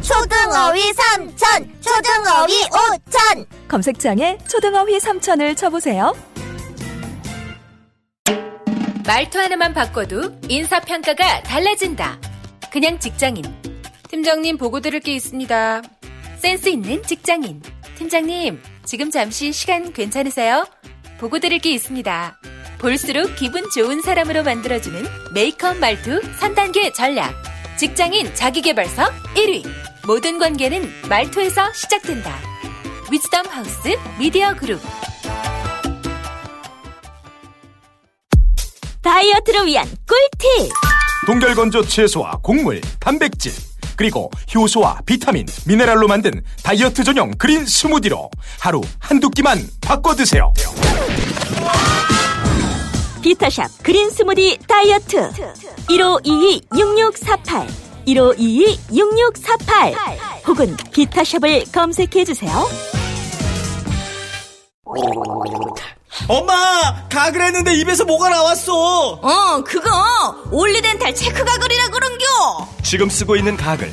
초등어휘 3천, 초등어휘 5천. 검색창에 초등어휘 3천을 쳐보세요. 말투 하나만 바꿔도 인사평가가 달라진다. 그냥 직장인. 팀장님, 보고 드릴 게 있습니다. 센스 있는 직장인. 팀장님, 지금 잠시 시간 괜찮으세요? 보고 드릴 게 있습니다. 볼수록 기분 좋은 사람으로 만들어주는 메이크업 말투 3단계 전략. 직장인 자기계발서 1위. 모든 관계는 말투에서 시작된다. 위즈덤 하우스 미디어 그룹. 다이어트를 위한 꿀팁. 동결건조 채소와 곡물, 단백질, 그리고 효소와 비타민, 미네랄로 만든 다이어트 전용 그린 스무디로 하루 한두 끼만 바꿔 드세요. 비타샵 그린 스무디 다이어트. 1522-6648 1522-6648 혹은 비타샵을 검색해 주세요. 엄마, 가글 했는데 입에서 뭐가 나왔어. 그거 올리덴탈 체크 가글이라 그런겨. 지금 쓰고 있는 가글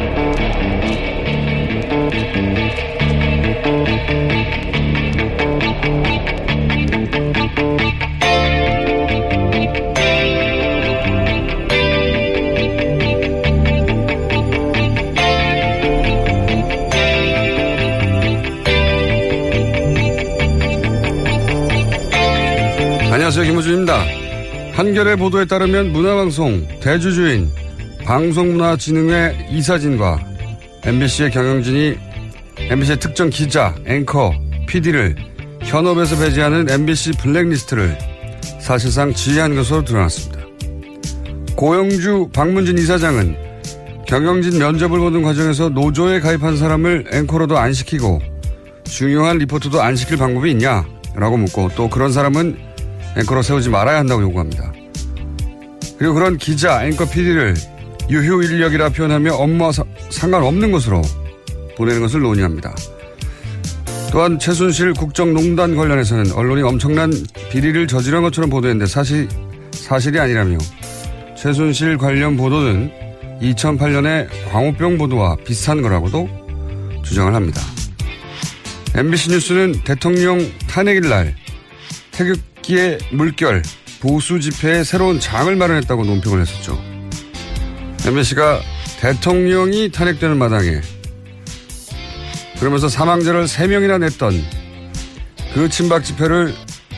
안녕하세요, 김호준입니다. 한겨레 보도에 따르면 문화방송 대주주인 방송문화진흥회 이사진과 MBC의 경영진이 MBC의 특정 기자, 앵커, PD를 현업에서 배제하는 MBC 블랙리스트를 사실상 지휘한 것으로 드러났습니다. 고영주, 박문진 이사장은 경영진 면접을 보는 과정에서 노조에 가입한 사람을 앵커로도 안 시키고 중요한 리포트도 안 시킬 방법이 있냐라고 묻고, 또 그런 사람은 앵커로 세우지 말아야 한다고 요구합니다. 그리고 그런 기자, 앵커 PD를 유효 인력이라 표현하며 업무와 상관없는 것으로 보내는 것을 논의합니다. 또한 최순실 국정농단 관련해서는 언론이 엄청난 비리를 저지른 것처럼 보도했는데 사실이 아니라며, 최순실 관련 보도는 2008년의 광우병 보도와 비슷한 거라고도 주장을 합니다. MBC 뉴스는 대통령 탄핵일 날 태극 기의 물결, 보수 집회의 새로운 장을 마련했다고 논평을 했었죠. MBC가 대통령이 탄핵되는 마당에 그러면서 사망자를 3명이나 냈던 그 친박 집회를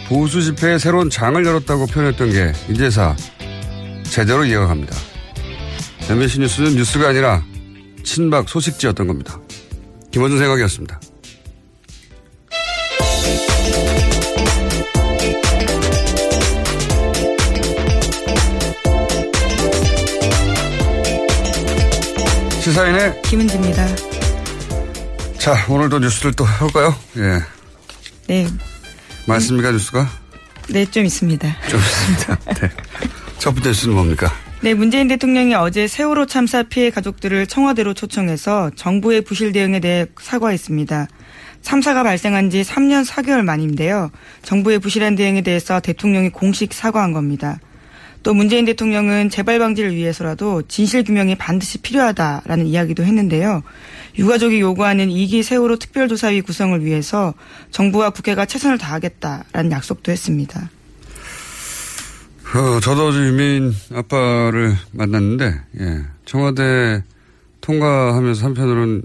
보수 집회의 새로운 장을 열었다고 표현했던 게 이제서 제대로 이해가 갑니다. MBC 뉴스는 뉴스가 아니라 친박 소식지였던 겁니다. 김원준 생각이었습니다. 시사인의 김은지입니다. 자, 오늘도 뉴스를 또 해볼까요? 예. 네. 많습니까, 뉴스가? 네, 좀 있습니다. 좀 있습니다. 네. 첫 번째 뉴스는 뭡니까? 네, 문재인 대통령이 어제 세월호 참사 피해 가족들을 청와대로 초청해서 정부의 부실 대응에 대해 사과했습니다. 참사가 발생한 지 3년 4개월 만인데요. 정부의 부실한 대응에 대해서 대통령이 공식 사과한 겁니다. 또 문재인 대통령은 재발 방지를 위해서라도 진실규명이 반드시 필요하다라는 이야기도 했는데요. 유가족이 요구하는 2기 세월호 특별조사위 구성을 위해서 정부와 국회가 최선을 다하겠다라는 약속도 했습니다. 저도 어제 유민 아빠를 만났는데, 예, 청와대 통과하면서 한편으로는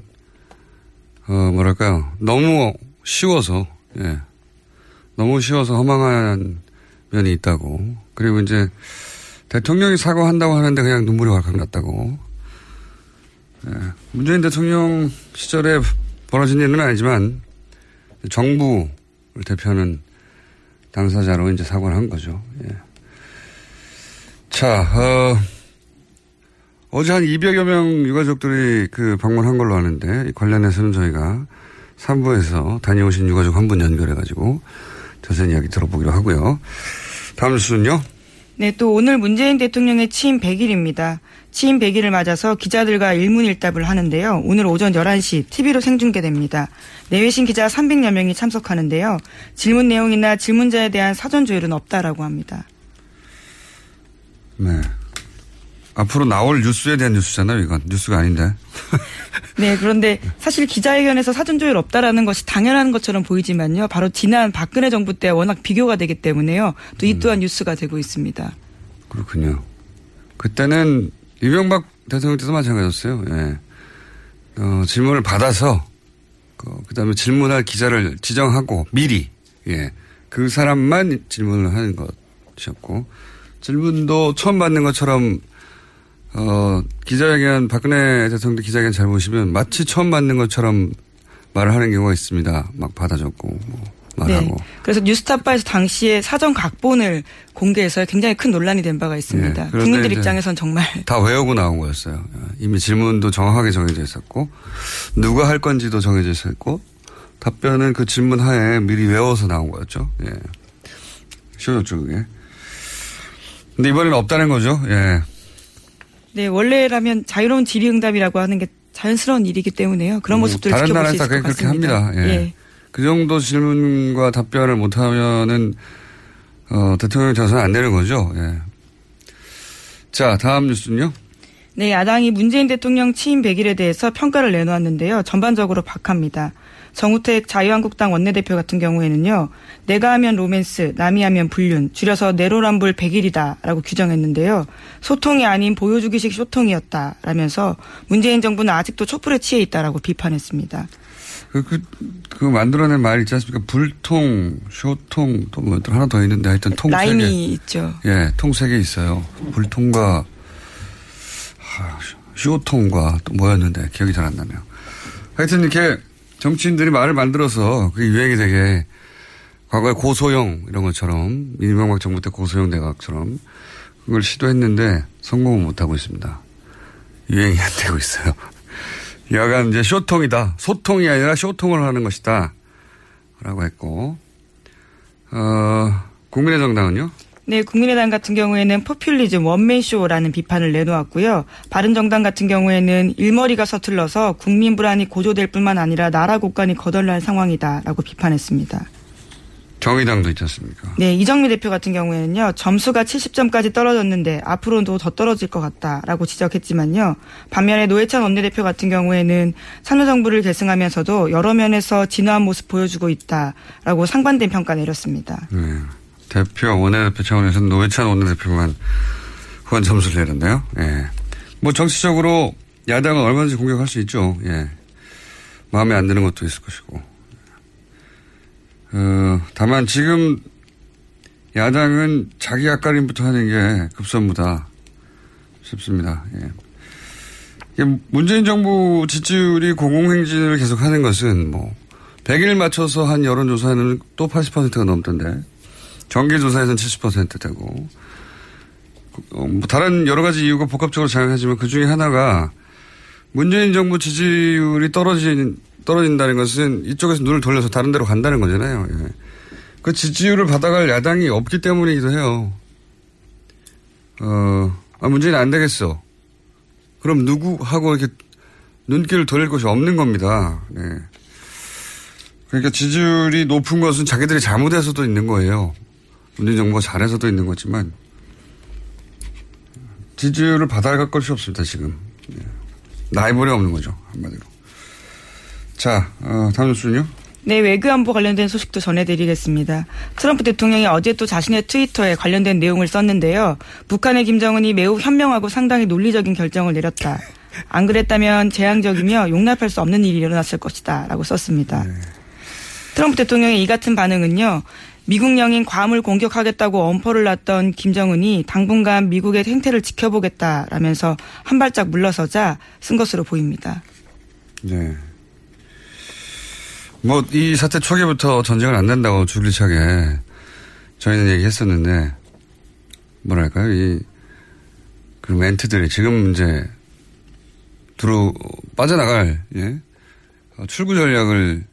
너무 쉬워서, 예, 너무 쉬워서 허망한 면이 있다고, 그리고 이제 대통령이 사과한다고 하는데 그냥 눈물이 왈칵 났다고. 예. 문재인 대통령 시절에 벌어진 일은 아니지만 정부를 우리 대표는 당사자로 이제 사과를 한 거죠. 예. 자, 어제 한 200여 명 유가족들이 그 방문한 걸로 아는데, 관련해서는 저희가 3부에서 다녀오신 유가족 한 분 연결해가지고 자세한 이야기 들어보기로 하고요. 다음 뉴스는요? 네, 또 오늘 문재인 대통령의 취임 100일입니다. 취임 100일을 맞아서 기자들과 일문일답을 하는데요. 오늘 오전 11시 TV로 생중계됩니다. 내외신 기자 300여 명이 참석하는데요. 질문 내용이나 질문자에 대한 사전 조율은 없다라고 합니다. 네. 앞으로 나올 뉴스에 대한 뉴스잖아요, 이건. 뉴스가 아닌데. 네, 그런데 사실 기자회견에서 사전조율 없다라는 것이 당연한 것처럼 보이지만요. 바로 지난 박근혜 정부 때 워낙 비교가 되기 때문에요. 또 이 또한 뉴스가 되고 있습니다. 그렇군요. 그때는 이명박 대통령 때도 마찬가지였어요. 예. 질문을 받아서 그다음에 질문할 기자를 지정하고 미리 예. 그 사람만 질문을 하는 것이었고 질문도 처음 받는 것처럼 기자회견 박근혜 대통령 기자회견 잘 보시면 마치 처음 받는 것처럼 말을 하는 경우가 있습니다. 막 받아줬고 뭐 말하고. 네. 그래서 뉴스타파에서 당시에 사전 각본을 공개해서 굉장히 큰 논란이 된 바가 있습니다. 네. 국민들 입장에선 정말. 다 외우고 나온 거였어요. 이미 질문도 정확하게 정해져 있었고 누가 할 건지도 정해져 있었고 답변은 그 질문 하에 미리 외워서 나온 거였죠. 예. 쉬워졌죠 그게. 근데 이번에는 없다는 거죠. 예. 네, 원래라면 자유로운 질의응답이라고 하는 게 자연스러운 일이기 때문에요. 그런 모습들을 지켜볼 수 있을 것 같습니다. 다른 나라에서 그렇게 합니다. 예. 예. 그 정도 질문과 답변을 못하면은 대통령 자선 안 되는 거죠. 예. 자, 다음 뉴스는요. 네, 야당이 문재인 대통령 취임 100일에 대해서 평가를 내놓았는데요. 전반적으로 박합니다. 정우택 자유한국당 원내대표 같은 경우에는요. 내가 하면 로맨스, 남이 하면 불륜, 줄여서 내로남불 100일이다라고 규정했는데요. 소통이 아닌 보여주기식 쇼통이었다라면서 문재인 정부는 아직도 촛불에 취해 있다라고 비판했습니다. 그 만들어낸 말 있지 않습니까? 불통, 쇼통, 또 뭐 하나 더 있는데 하여튼 통 세 개. 라임이 있죠. 예, 통 세 개 있어요. 불통과 쇼통과 또 뭐였는데 기억이 잘 안 나네요. 하여튼 이렇게 정치인들이 말을 만들어서 그게 유행이 되게 과거에 고소영 이런 것처럼 이명박 정부 때 고소영 대각처럼 그걸 시도했는데 성공은 못하고 있습니다. 유행이 안 되고 있어요. 약간 이제 쇼통이다. 소통이 아니라 쇼통을 하는 것이다. 라고 했고 국민의 정당은요? 네, 국민의당 같은 경우에는 포퓰리즘 원맨쇼라는 비판을 내놓았고요. 바른정당 같은 경우에는 일머리가 서툴러서 국민 불안이 고조될 뿐만 아니라 나라 곳간이 거덜날 상황이다라고 비판했습니다. 정의당도 있지 않습니까? 네, 이정미 대표 같은 경우에는요. 점수가 70점까지 떨어졌는데 앞으로도 더 떨어질 것 같다라고 지적했지만요. 반면에 노회찬 원내대표 같은 경우에는 참여정부를 계승하면서도 여러 면에서 진화한 모습 보여주고 있다라고 상반된 평가 내렸습니다. 네. 대표, 원내대표 차원에서는 노회찬 원내대표만 후한 점수를 내렸네요. 예. 뭐 정치적으로 야당은 얼마든지 공격할 수 있죠. 예. 마음에 안 드는 것도 있을 것이고. 다만 지금 야당은 자기 앞가림부터 하는 게 급선무다 싶습니다. 예. 문재인 정부 지지율이 공공행진을 계속하는 것은 뭐 100일 맞춰서 한 여론조사에는 또 80%가 넘던데. 정기조사에서는 70% 되고 뭐 다른 여러 가지 이유가 복합적으로 작용하지만 그중에 하나가 문재인 정부 지지율이 떨어진다는 것은 이쪽에서 눈을 돌려서 다른 데로 간다는 거잖아요. 예. 그 지지율을 받아갈 야당이 없기 때문이기도 해요. 문재인 안 되겠어. 그럼 누구하고 이렇게 눈길을 돌릴 곳이 없는 겁니다. 네. 예. 그러니까 지지율이 높은 것은 자기들이 잘못해서도 있는 거예요. 문재인 정부가 잘해서도 있는 거지만 지지율을 받아갈 것이 없습니다. 지금. 예. 라이벌이 없는 거죠. 한마디로. 자, 다음 뉴스는요. 네, 외교안보 관련된 소식도 전해드리겠습니다. 트럼프 대통령이 어제 또 자신의 트위터에 관련된 내용을 썼는데요. 북한의 김정은이 매우 현명하고 상당히 논리적인 결정을 내렸다. 안 그랬다면 재앙적이며 용납할 수 없는 일이 일어났을 것이다. 라고 썼습니다. 네. 트럼프 대통령의 이 같은 반응은요. 미국 영인 괌을 공격하겠다고 엄포를 놨던 김정은이 당분간 미국의 행태를 지켜보겠다라면서 한 발짝 물러서자 쓴 것으로 보입니다. 네. 뭐 이 사태 초기부터 전쟁을 안 된다고 줄기차게 저희는 얘기했었는데 뭐랄까요 이 그 멘트들이 지금 이제 두루 빠져나갈 예? 출구 전략을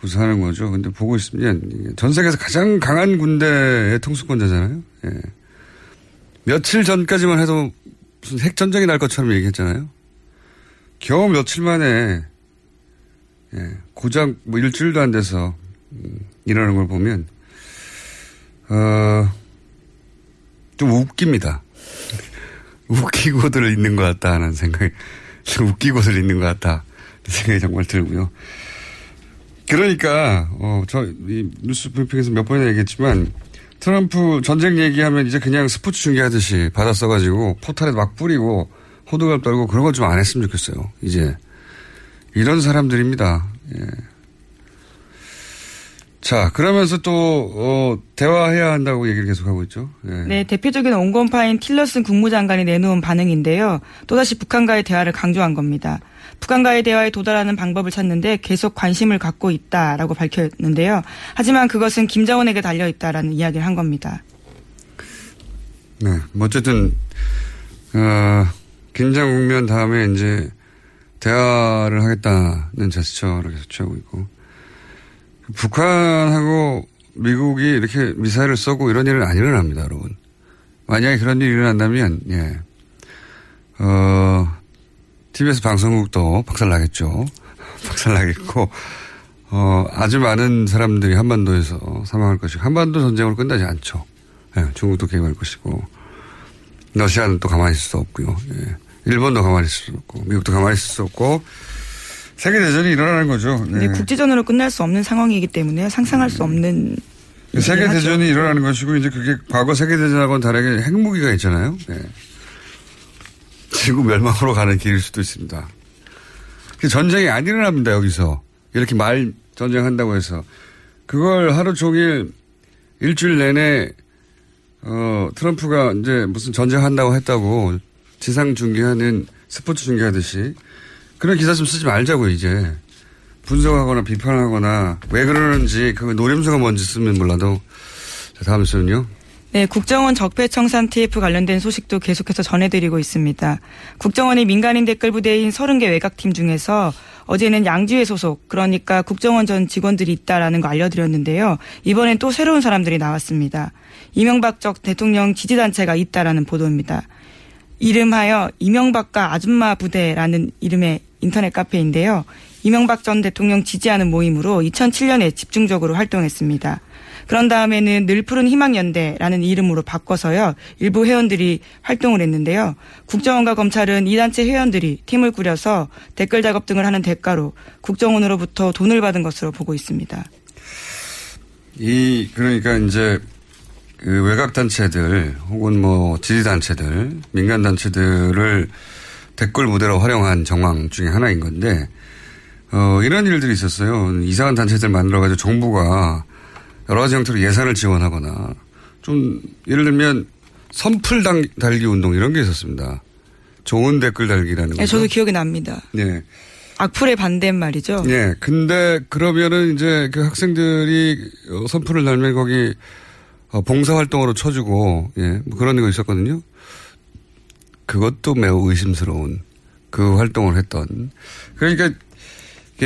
구사하는 거죠. 근데 보고 있으면 전 세계에서 가장 강한 군대의 통수권자잖아요. 예. 며칠 전까지만 해도 무슨 핵 전쟁이 날 것처럼 얘기했잖아요. 겨우 며칠 만에 예, 고작 뭐 일주일도 안 돼서 이러는 걸 보면 좀 웃깁니다. 웃기고들 있는 것 같다 하는 생각이 웃기고들 있는 것 같다 생각이 정말 들고요. 그러니까 저 이 뉴스 브리핑에서 몇 번이나 얘기했지만 트럼프 전쟁 얘기하면 이제 그냥 스포츠 중계하듯이 받아 써가지고 포탈에 막 뿌리고 호들갑 떨고 그런 거 좀 안 했으면 좋겠어요. 이제 이런 사람들입니다. 예. 자, 그러면서 또 대화해야 한다고 얘기를 계속하고 있죠. 예. 네, 대표적인 온건파인 틸러슨 국무장관이 내놓은 반응인데요. 또다시 북한과의 대화를 강조한 겁니다. 북한과의 대화에 도달하는 방법을 찾는데 계속 관심을 갖고 있다라고 밝혔는데요. 하지만 그것은 김정은에게 달려있다라는 이야기를 한 겁니다. 네, 뭐 어쨌든 긴장 국면 다음에 이제 대화를 하겠다는 제스처를 계속 취하고 있고 북한하고 미국이 이렇게 미사일을 쏘고 이런 일은 안 일어납니다, 여러분. 만약에 그런 일이 일어난다면 예, TBS 방송국도 박살나겠죠. 박살나겠고 아주 많은 사람들이 한반도에서 사망할 것이고 한반도 전쟁으로 끝나지 않죠. 예, 중국도 개입할 것이고 러시아는 또 가만히 있을 수 없고요. 예, 일본도 가만히 있을 수 없고 미국도 가만히 있을 수 없고 세계대전이 일어나는 거죠. 네. 근데 국제전으로 끝날 수 없는 상황이기 때문에 상상할 수 없는. 세계대전이 일어나는 것이고 이제 그게 과거 세계대전하고는 다르게 핵무기가 있잖아요. 네. 지구 멸망으로 가는 길일 수도 있습니다. 전쟁이 안 일어납니다. 여기서. 이렇게 말 전쟁한다고 해서. 그걸 하루 종일 일주일 내내 트럼프가 이제 무슨 전쟁한다고 했다고 지상 중계하는 스포츠 중계하듯이 그런 기사 좀 쓰지 말자고요, 이제. 분석하거나 비판하거나 왜 그러는지 그 노림수가 뭔지 쓰면 몰라도. 자, 다음 순요. 네, 국정원 적폐청산 TF 관련된 소식도 계속해서 전해드리고 있습니다. 국정원이 민간인 댓글 부대인 30개 외곽팀 중에서 어제는 양지회 소속, 그러니까 국정원 전 직원들이 있다라는 거 알려드렸는데요. 이번엔 또 새로운 사람들이 나왔습니다. 이명박적 대통령 지지단체가 있다라는 보도입니다. 이름하여 이명박과 아줌마 부대라는 이름의 인터넷 카페인데요. 이명박 전 대통령 지지하는 모임으로 2007년에 집중적으로 활동했습니다. 그런 다음에는 늘 푸른 희망연대라는 이름으로 바꿔서요. 일부 회원들이 활동을 했는데요. 국정원과 검찰은 이 단체 회원들이 팀을 꾸려서 댓글 작업 등을 하는 대가로 국정원으로부터 돈을 받은 것으로 보고 있습니다. 그러니까 이제 그 외곽단체들 혹은 뭐 지지단체들 민간단체들을 댓글 무대로 활용한 정황 중에 하나인 건데 이런 일들이 있었어요. 이상한 단체들 만들어가지고 정부가 여러 가지 형태로 예산을 지원하거나 좀 예를 들면 선풀 달기 운동 이런 게 있었습니다. 좋은 댓글 달기라는 거. 네, 저도 기억이 납니다. 네. 악플의 반대말이죠. 네. 근데 그러면은 이제 그 학생들이 선풀을 달면 거기 봉사활동으로 쳐주고, 예, 뭐 그런 거 있었거든요. 그것도 매우 의심스러운 그 활동을 했던. 그러니까,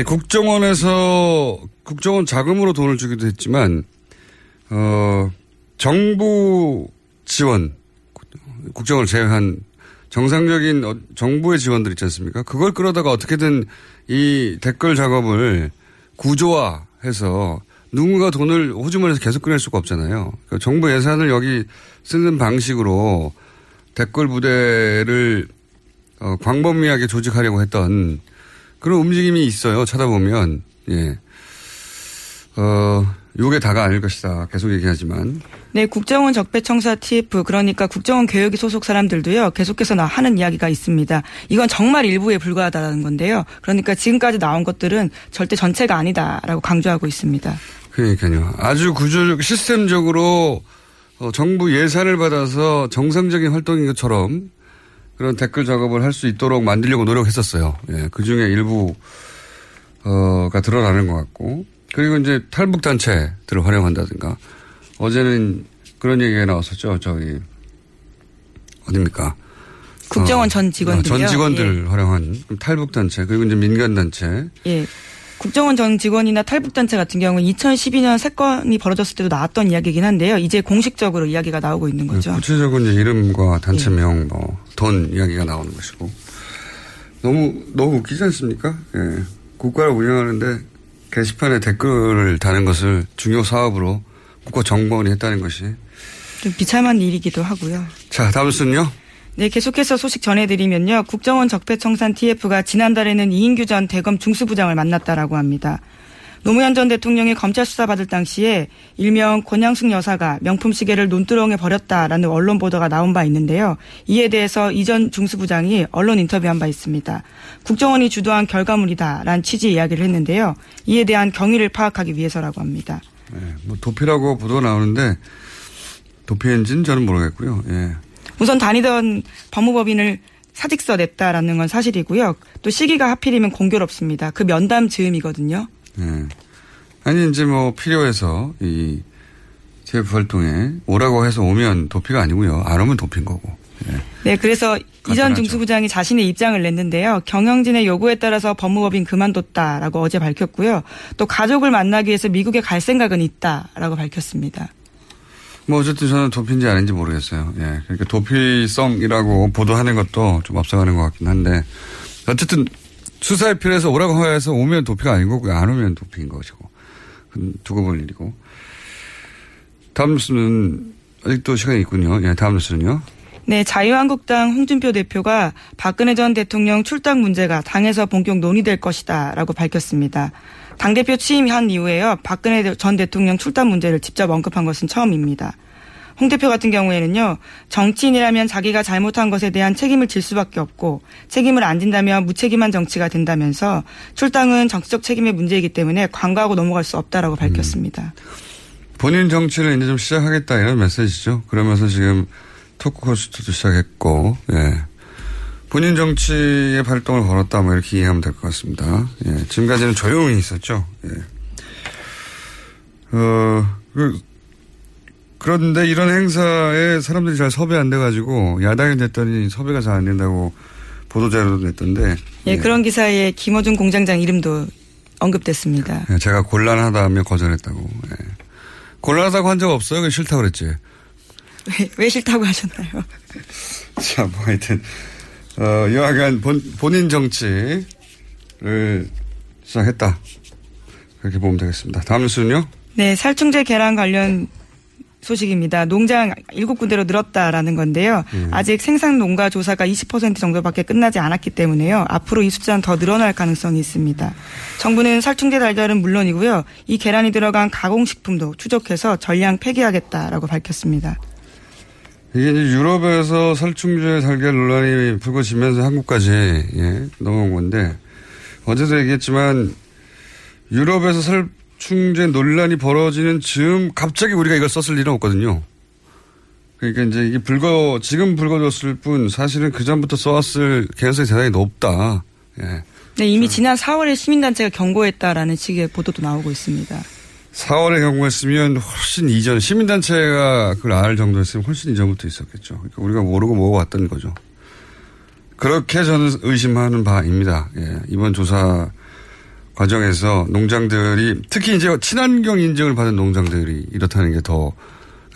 국정원에서, 국정원 자금으로 돈을 주기도 했지만, 정부 지원, 국정을 제외한 정상적인 정부의 지원들 있지 않습니까? 그걸 끌어다가 어떻게든 이 댓글 작업을 구조화해서 누군가 돈을 호주머니에서 계속 꺼낼 수가 없잖아요. 그러니까 정부 예산을 여기 쓰는 방식으로 댓글 부대를 광범위하게 조직하려고 했던 그런 움직임이 있어요. 찾아보면. 예. 요게 다가 아닐 것이다. 계속 얘기하지만. 네, 국정원 적폐청사 TF 그러니까 국정원 개혁이 소속 사람들도요. 계속해서 하는 이야기가 있습니다. 이건 정말 일부에 불과하다는 건데요. 그러니까 지금까지 나온 것들은 절대 전체가 아니다라고 강조하고 있습니다. 그러니까요. 아주 구조적 시스템적으로 정부 예산을 받아서 정상적인 활동인 것처럼 그런 댓글 작업을 할 수 있도록 만들려고 노력했었어요. 예, 그중에 일부 가 드러나는 것 같고, 그리고 이제 탈북단체들을 활용한다든가, 어제는 그런 얘기가 나왔었죠. 저기, 어딥니까? 국정원 전 직원들이요. 전 직원들 예. 활용한 탈북단체, 그리고 이제 민간단체. 예. 국정원 전 직원이나 탈북단체 같은 경우는 2012년 사건이 벌어졌을 때도 나왔던 이야기이긴 한데요. 이제 공식적으로 이야기가 나오고 있는 거죠. 네, 구체적인 이제 이름과 단체명, 예. 뭐, 돈 이야기가 나오는 것이고. 너무 웃기지 않습니까? 예. 국가를 운영하는데 게시판에 댓글을 다는 것을 중요 사업으로 국가 정보원이 했다는 것이 좀 비참한 일이기도 하고요. 자, 다음 순요. 네, 계속해서 소식 전해드리면요. 국정원 적폐청산 TF가 지난달에는 이인규 전 대검 중수부장을 만났다라고 합니다. 노무현 전 대통령이 검찰 수사받을 당시에 일명 권양숙 여사가 명품 시계를 논두렁에 버렸다라는 언론 보도가 나온 바 있는데요. 이에 대해서 이 전 중수부장이 언론 인터뷰한 바 있습니다. 국정원이 주도한 결과물이다라는 취지의 이야기를 했는데요. 이에 대한 경위를 파악하기 위해서라고 합니다. 네, 뭐 도피라고 보도가 나오는데 도피인지는 저는 모르겠고요. 예. 우선 다니던 법무법인을 사직서 냈다라는 건 사실이고요. 또 시기가 하필이면 공교롭습니다. 그 면담 즈음이거든요. 예. 아니, 이제 뭐 필요해서 이 TF 활동에 오라고 해서 오면 도피가 아니고요. 안 오면 도피인 거고. 예. 네, 그래서 이 전 중수부장이 자신의 입장을 냈는데요. 경영진의 요구에 따라서 법무법인 그만뒀다라고 어제 밝혔고요. 또 가족을 만나기 위해서 미국에 갈 생각은 있다라고 밝혔습니다. 뭐 어쨌든 저는 도피인지 아닌지 모르겠어요. 예. 그러니까 도피성이라고 보도하는 것도 좀 앞서가는 것 같긴 한데 어쨌든 수사에 필요해서 오라고 해서 오면 도피가 아닌 거고 안 오면 도피인 것이고 두고 볼 일이고. 다음 뉴스는 아직도 시간이 있군요. 예, 다음 뉴스는요. 네, 자유한국당 홍준표 대표가 박근혜 전 대통령 출당 문제가 당에서 본격 논의될 것이다라고 밝혔습니다. 당대표 취임한 이후에요. 박근혜 전 대통령 출당 문제를 직접 언급한 것은 처음입니다. 홍 대표 같은 경우에는요. 정치인이라면 자기가 잘못한 것에 대한 책임을 질 수밖에 없고 책임을 안 진다며 무책임한 정치가 된다면서 출당은 정치적 책임의 문제이기 때문에 관과하고 넘어갈 수 없다라고 밝혔습니다. 본인 정치를 이제 좀 시작하겠다 이런 메시지죠. 그러면서 지금 토크호스트도 시작했고 예. 본인 정치의 발동을 걸었다 뭐 이렇게 이해하면 될 것 같습니다. 예. 지금까지는 조용히 있었죠. 예. 그런데 이런 행사에 사람들이 잘 섭외 안 돼가지고 야당이 됐더니 섭외가 잘 안 된다고 보도자료도 냈던데. 예, 예. 그런 기사에 김어준 공장장 이름도 언급됐습니다. 예, 제가 곤란하다며 거절했다고. 예. 곤란하다고 한 적 없어요? 그냥 싫다고 그랬지. 왜 싫다고 하셨나요? 자, 뭐 하여튼 여하간 본인 정치를 시작했다. 그렇게 보면 되겠습니다. 다음 뉴스는요? 네, 살충제 계란 관련 소식입니다. 농장 7군데로 늘었다라는 건데요. 아직 생산 농가 조사가 20% 정도밖에 끝나지 않았기 때문에요. 앞으로 이 숫자는 더 늘어날 가능성이 있습니다. 정부는 살충제 달걀은 물론이고요. 이 계란이 들어간 가공식품도 추적해서 전량 폐기하겠다라고 밝혔습니다. 이게 이제 유럽에서 살충제 달걀 논란이 불거지면서 한국까지 예, 넘어온 건데 어제도 얘기했지만 유럽에서 살충제 논란이 벌어지는 즈음 갑자기 우리가 이걸 썼을 일은 없거든요. 그러니까 이제 이게 지금 불거졌을 뿐 사실은 그 전부터 써왔을 개연성이 대단히 높다. 예. 네, 이미 지난 4월에 시민단체가 경고했다라는 식의 보도도 나오고 있습니다. 4월에 경고했으면 훨씬 이전, 시민단체가 그걸 알 정도였으면 훨씬 이전부터 있었겠죠. 그러니까 우리가 모르고 먹어왔던 거죠. 그렇게 저는 의심하는 바입니다. 예, 이번 조사 과정에서 농장들이, 특히 이제 친환경 인증을 받은 농장들이 이렇다는 게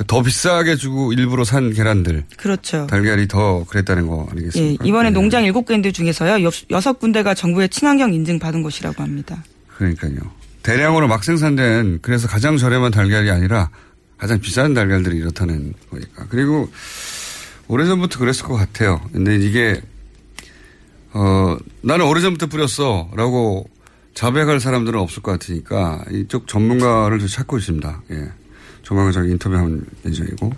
더 비싸게 주고 일부러 산 계란들. 그렇죠. 달걀이 더 그랬다는 거 아니겠습니까? 예, 이번에 네. 농장 7군데 중에서요, 6군데가 정부의 친환경 인증 받은 곳이라고 합니다. 그러니까요. 대량으로 막 생산된 그래서 가장 저렴한 달걀이 아니라 가장 비싼 달걀들이 이렇다는 거니까. 그리고 오래전부터 그랬을 것 같아요. 근데 이게 나는 오래전부터 뿌렸어 라고 자백할 사람들은 없을 것 같으니까 이쪽 전문가를 좀 찾고 있습니다. 예. 조만간 저기 인터뷰하면 예정이고.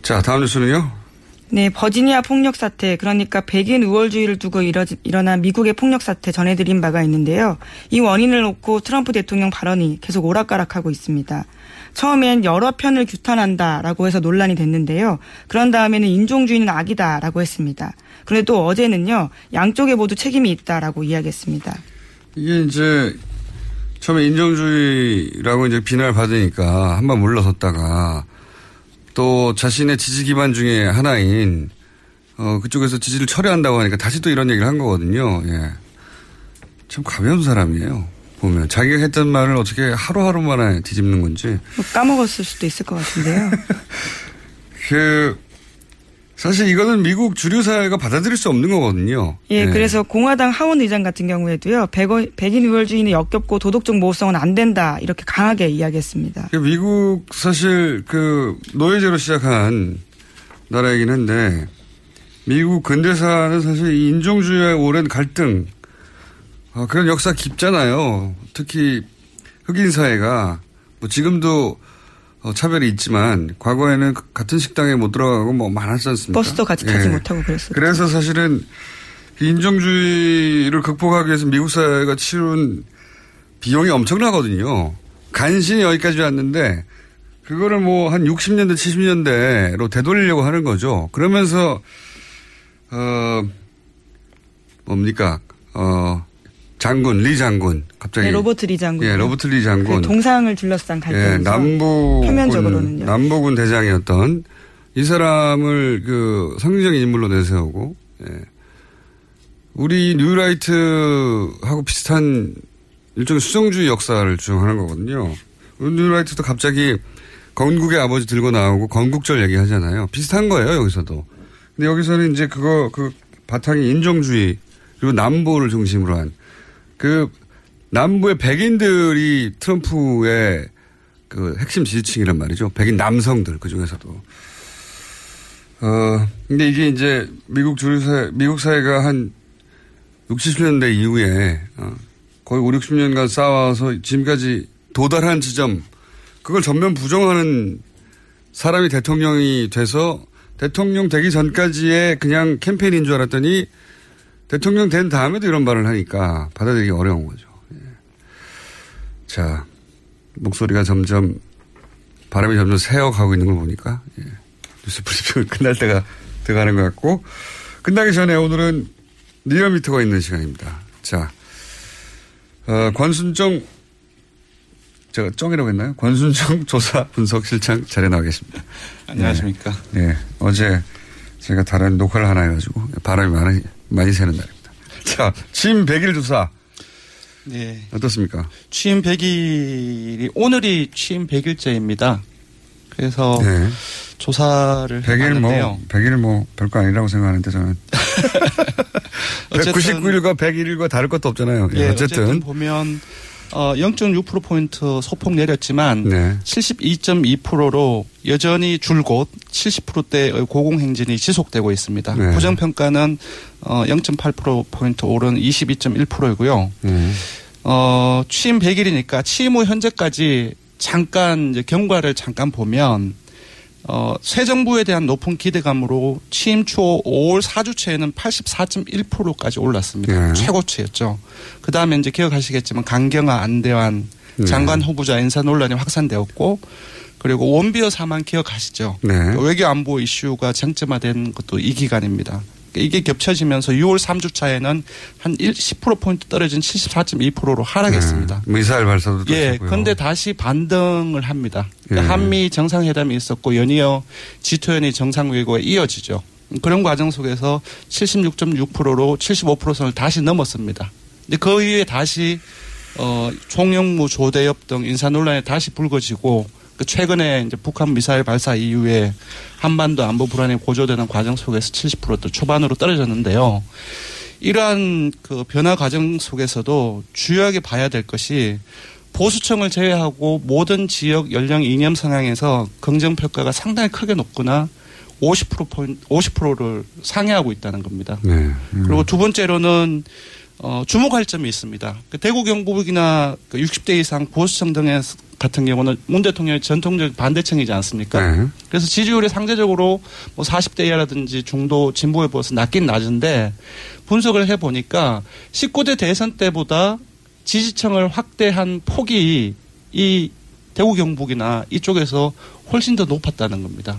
자, 다음 뉴스는요. 네, 버지니아 폭력 사태, 그러니까 백인 우월주의를 두고 일어난 미국의 폭력 사태 전해드린 바가 있는데요. 이 원인을 놓고 트럼프 대통령 발언이 계속 오락가락하고 있습니다. 처음엔 여러 편을 규탄한다라고 해서 논란이 됐는데요. 그런 다음에는 인종주의는 악이다라고 했습니다. 그런데 또 어제는요, 양쪽에 모두 책임이 있다라고 이야기했습니다. 이게 이제 처음에 인종주의라고 이제 비난을 받으니까 한번 물러섰다가 또 자신의 지지 기반 중에 하나인 그쪽에서 지지를 철회한다고 하니까 다시 또 이런 얘기를 한 거거든요. 예. 참 가벼운 사람이에요. 보면 자기가 했던 말을 어떻게 하루하루 만에 뒤집는 건지. 까먹었을 수도 있을 것 같은데요. 사실 이거는 미국 주류사회가 받아들일 수 없는 거거든요. 예, 네. 그래서 공화당 하원 의장 같은 경우에도요. 백인 우월주의는 역겹고 도덕적 모호성은 안 된다. 이렇게 강하게 이야기했습니다. 미국 사실 노예제로 시작한 나라이긴 한데 미국 근대사는 사실 인종주의와의 오랜 갈등 그런 역사 깊잖아요. 특히 흑인 사회가 뭐 지금도 차별이 있지만 과거에는 같은 식당에 못 들어가고 뭐 많았지 않습니까? 버스도 같이 타지 못하고 그랬어요. 그래서 사실은 인종주의를 극복하기 위해서 미국 사회가 치른 비용이 엄청나거든요. 간신히 여기까지 왔는데 그거를 뭐 한 60년대 70년대로 되돌리려고 하는 거죠. 그러면서 장군, 리 장군. 갑자기. 네, 로버트리장군. 예, 로버트리장군. 그 동상을 둘러싼 갈등에서. 예, 표면적으로는요. 남부군 대장이었던 이 사람을 상징적인 인물로 내세우고, 예. 우리 뉴라이트하고 비슷한 일종의 수정주의 역사를 주장하는 거거든요. 뉴라이트도 갑자기 건국의 아버지 들고 나오고 건국절 얘기하잖아요. 비슷한 거예요, 여기서도. 근데 여기서는 이제 그 바탕이 인종주의, 그리고 남부를 중심으로 한 남부의 백인들이 트럼프의 핵심 지지층이란 말이죠. 백인 남성들, 그 중에서도. 근데 이게 이제 미국 사회가 한 60, 70년대 이후에 거의 5, 60년간 쌓아와서 지금까지 도달한 지점, 그걸 전면 부정하는 사람이 대통령이 돼서 대통령 되기 전까지의 그냥 캠페인인 줄 알았더니 대통령 된 다음에도 이런 말을 하니까 받아들이기 어려운 거죠. 예. 자, 목소리가 바람이 점점 새어가고 있는 걸 보니까, 예. 뉴스 브리핑 끝날 때가 들어가는 것 같고, 끝나기 전에 오늘은 리얼미터가 있는 시간입니다. 자, 권순정, 제가 정이라고 했나요? 권순정 조사 분석 실장 자리에 나와 계십니다. 안녕하십니까. 예. 예. 어제 제가 다른 녹화를 하나 해가지고 바람이 많이 새는 날입니다. 자, 취임 100일 조사. 네. 어떻습니까? 취임 100일이, 오늘이 취임 100일째입니다. 그래서 네. 조사를 100일 별거 아니라고 생각하는데 저는. 199일과 101일과 다를 것도 없잖아요. 네, 어쨌든 보면 0.6%포인트 소폭 내렸지만 네. 72.2%로 여전히 줄곧 70%대의 고공행진이 지속되고 있습니다. 네. 부정평가는 0.8%포인트 오른 22.1%이고요. 취임 100일이니까 취임 후 현재까지 경과를 잠깐 보면 새 정부에 대한 높은 기대감으로 취임 초 5월 4주차에는 84.1%까지 올랐습니다. 네. 최고치였죠. 그다음에 이제 기억하시겠지만 강경화, 안대환 장관 후보자 인사 논란이 확산되었고 그리고 원비어 사망 기억하시죠. 네. 외교 안보 이슈가 쟁점화된 것도 이 기간입니다. 이게 겹쳐지면서 6월 3주차에는 한 10%포인트 떨어진 74.2%로 하락했습니다. 네. 미사일 발사도 또 있었고요. 그런데 다시 반등을 합니다. 그러니까 한미 정상회담이 있었고 연이어 G20 정상회고가 이어지죠. 그런 과정 속에서 76.6%로 75% 선을 다시 넘었습니다. 근데 그 이후에 다시 송영무, 조대엽 등 인사 논란이 다시 불거지고 최근에 이제 북한 미사일 발사 이후에 한반도 안보 불안이 고조되는 과정 속에서 70%대 초반으로 떨어졌는데요. 이러한 변화 과정 속에서도 주요하게 봐야 될 것이 보수층을 제외하고 모든 지역 연령 이념 성향에서 긍정평가가 상당히 크게 높거나 50%를 상회하고 있다는 겁니다. 네, 그리고 두 번째로는 주목할 점이 있습니다. 대구 경북이나 60대 이상 보수층 등의 같은 경우는 문 대통령의 전통적 반대층이지 않습니까? 네. 그래서 지지율이 상대적으로 40대 이하라든지 중도 진보에 비해서 낮긴 낮은데 분석을 해보니까 19대 대선 때보다 지지층을 확대한 폭이 이 대구 경북이나 이쪽에서 훨씬 더 높았다는 겁니다.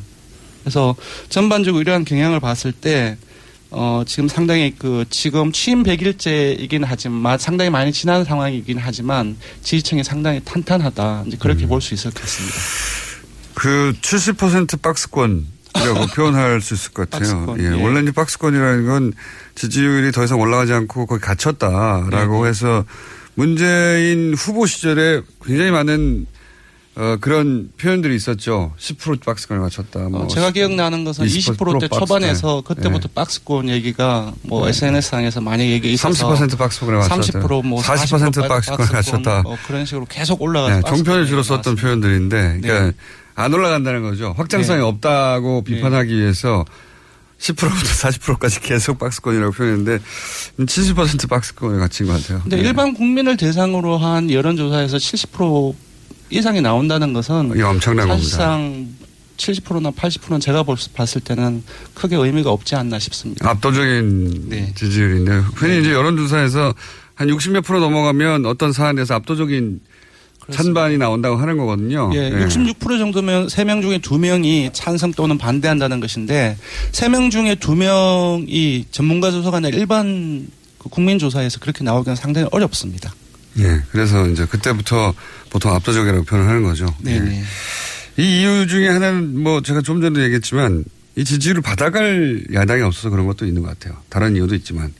그래서 전반적으로 이러한 경향을 봤을 때 지금 상당히 지금 취임 100일째이긴 하지만 상당히 많이 지난 상황이긴 하지만 지지층이 상당히 탄탄하다. 이제 그렇게 볼 수 있을 것 같습니다. 그 70% 박스권이라고 표현할 수 있을 것 같아요. 박스권, 예. 예. 원래 박스권이라는 건 지지율이 더 이상 올라가지 않고 거의 갇혔다라고 네네. 해서 문재인 후보 시절에 굉장히 많은 그런 표현들이 있었죠. 10% 박스권을 맞췄다. 뭐 제가 기억나는 것은 20%대 초반에서 그때부터 예. 박스권 얘기가 뭐 예. SNS상에서 많이 얘기했어서 30% 박스권을 맞췄다. 30% 뭐 40% 박스권을 맞췄다. 뭐 그런 식으로 계속 올라가서. 예. 종편을 주로 썼던 표현들인데 그러니까 네. 안 올라간다는 거죠. 확장성이 네. 없다고 비판하기 네. 위해서 10%부터 40%까지 계속 박스권이라고 표현했는데 70% 박스권에 갇힌 것 같아요. 근데 네. 일반 국민을 대상으로 한 여론조사에서 70% 이상이 나온다는 것은 엄청난 사실상 겁니다. 70%나 80%는 제가 봤을 때는 크게 의미가 없지 않나 싶습니다. 압도적인 네. 지지율인데요. 흔히 네. 이제 여론조사에서 한 60몇 프로 넘어가면 어떤 사안에 대해서 압도적인 그렇습니다. 찬반이 나온다고 하는 거거든요. 예, 네. 66% 정도면 3명 중에 2명이 찬성 또는 반대한다는 것인데 3명 중에 2명이 전문가 조사관의 일반 국민조사에서 그렇게 나오기는 상당히 어렵습니다. 예, 그래서 이제 그때부터 보통 압도적이라고 표현을 하는 거죠. 네. 예. 이 이유 중에 하나는 뭐 제가 좀 전에도 얘기했지만 이 지지율을 받아갈 야당이 없어서 그런 것도 있는 것 같아요. 다른 이유도 있지만.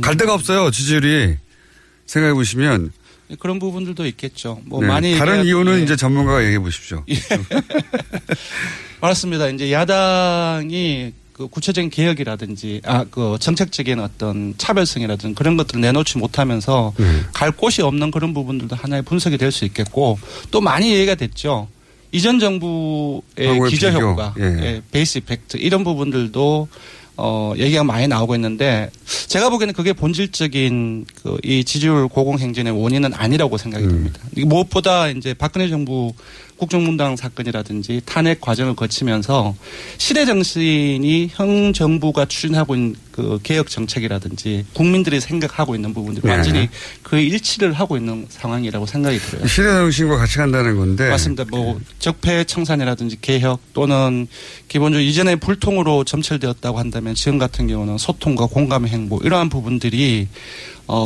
갈 데가 없어요. 지지율이. 생각해 보시면. 그런 부분들도 있겠죠. 뭐 네. 많이 다른 이유는 예. 이제 전문가가 얘기해 보십시오. 예. 맞습니다. 이제 야당이 구체적인 개혁이라든지, 정책적인 어떤 차별성이라든지 그런 것들을 내놓지 못하면서 갈 곳이 없는 그런 부분들도 하나의 분석이 될 수 있겠고 또 많이 얘기가 됐죠. 이전 정부의 기저효과, 예. 베이스 이펙트 이런 부분들도 얘기가 많이 나오고 있는데 제가 보기에는 그게 본질적인 이 지지율 고공행진의 원인은 아니라고 생각이 듭니다. 무엇보다 이제 박근혜 정부 국정문당 사건이라든지 탄핵 과정을 거치면서 시대 정신이 현 정부가 추진하고 있는 개혁 정책이라든지 국민들이 생각하고 있는 부분들이 네. 완전히 그 일치를 하고 있는 상황이라고 생각이 들어요. 시대 정신과 같이 간다는 건데. 맞습니다. 뭐 적폐 청산이라든지 개혁 또는 기본적으로 이전에 불통으로 점철되었다고 한다면 지금 같은 경우는 소통과 공감의 행보 이러한 부분들이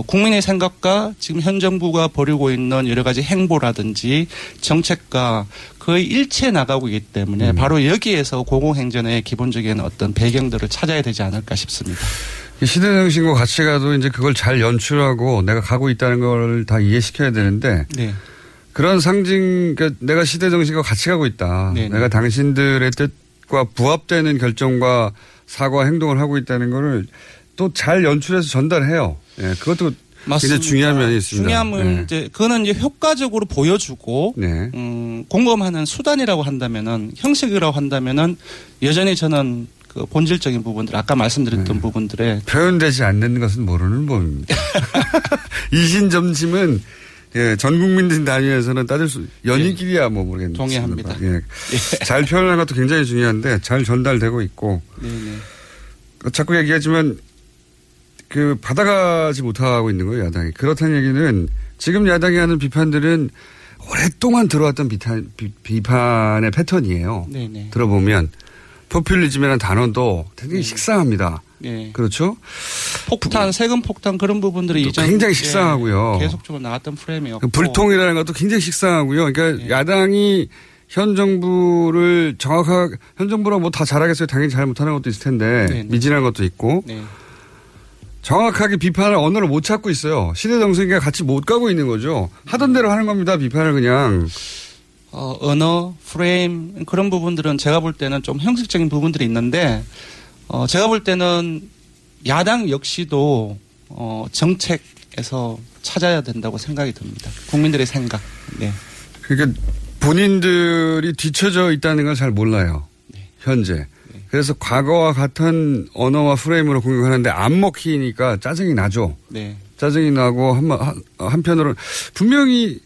국민의 생각과 지금 현 정부가 벌이고 있는 여러 가지 행보라든지 정책과 거의 일치해 나가고 있기 때문에 바로 여기에서 고공행전의 기본적인 어떤 배경들을 찾아야 되지 않을까 싶습니다. 시대정신과 같이 가도 이제 그걸 잘 연출하고 내가 가고 있다는 걸 다 이해시켜야 되는데 네. 그런 상징, 그러니까 내가 시대정신과 같이 가고 있다. 네네. 내가 당신들의 뜻과 부합되는 결정과 사과 행동을 하고 있다는 걸 또 잘 연출해서 전달해요. 예, 그것도 맞습니다. 굉장히 중요한 면이 있습니다. 중요함은 네. 이제 그거는 이제 효과적으로 보여주고 네. 공감하는 수단이라고 한다면은 형식이라고 한다면은 여전히 저는 그 본질적인 부분들 아까 말씀드렸던 네. 부분들에 표현되지 않는 것은 모르는 법입니다. 이신점심은 예, 전 국민들 단위에서는 따질 수 연인끼리야 뭐 모르겠는데 동의합니다. 예. 예. 잘 표현하는 것도 굉장히 중요한데 잘 전달되고 있고 네네. 자꾸 얘기하지만. 받아가지 못하고 있는 거예요, 야당이. 그렇다는 얘기는 지금 야당이 하는 비판들은 오랫동안 들어왔던 비판의 패턴이에요. 네네. 들어보면. 포퓰리즘이라는 단어도 되게 식상합니다. 네. 그렇죠? 폭탄, 세금 폭탄 그런 부분들이 이전 굉장히 식상하고요. 계속적으로 나왔던 프레임이었고. 불통이라는 것도 굉장히 식상하고요. 그러니까 네. 야당이 현 정부를 정확하게, 현 정부랑 뭐 다 잘하겠어요. 당연히 잘 못하는 것도 있을 텐데. 네네. 미진한 것도 있고. 네. 정확하게 비판할 언어를 못 찾고 있어요. 시대정신과 같이 못 가고 있는 거죠. 하던 대로 하는 겁니다. 비판을 그냥. 언어, 프레임 그런 부분들은 제가 볼 때는 좀 형식적인 부분들이 있는데 제가 볼 때는 야당 역시도 정책에서 찾아야 된다고 생각이 듭니다. 국민들의 생각. 네. 그러니까 본인들이 뒤쳐져 있다는 걸 잘 몰라요. 네. 현재. 그래서 과거와 같은 언어와 프레임으로 공격하는데 안 먹히니까 짜증이 나죠. 네. 짜증이 나고 한편으로는 분명히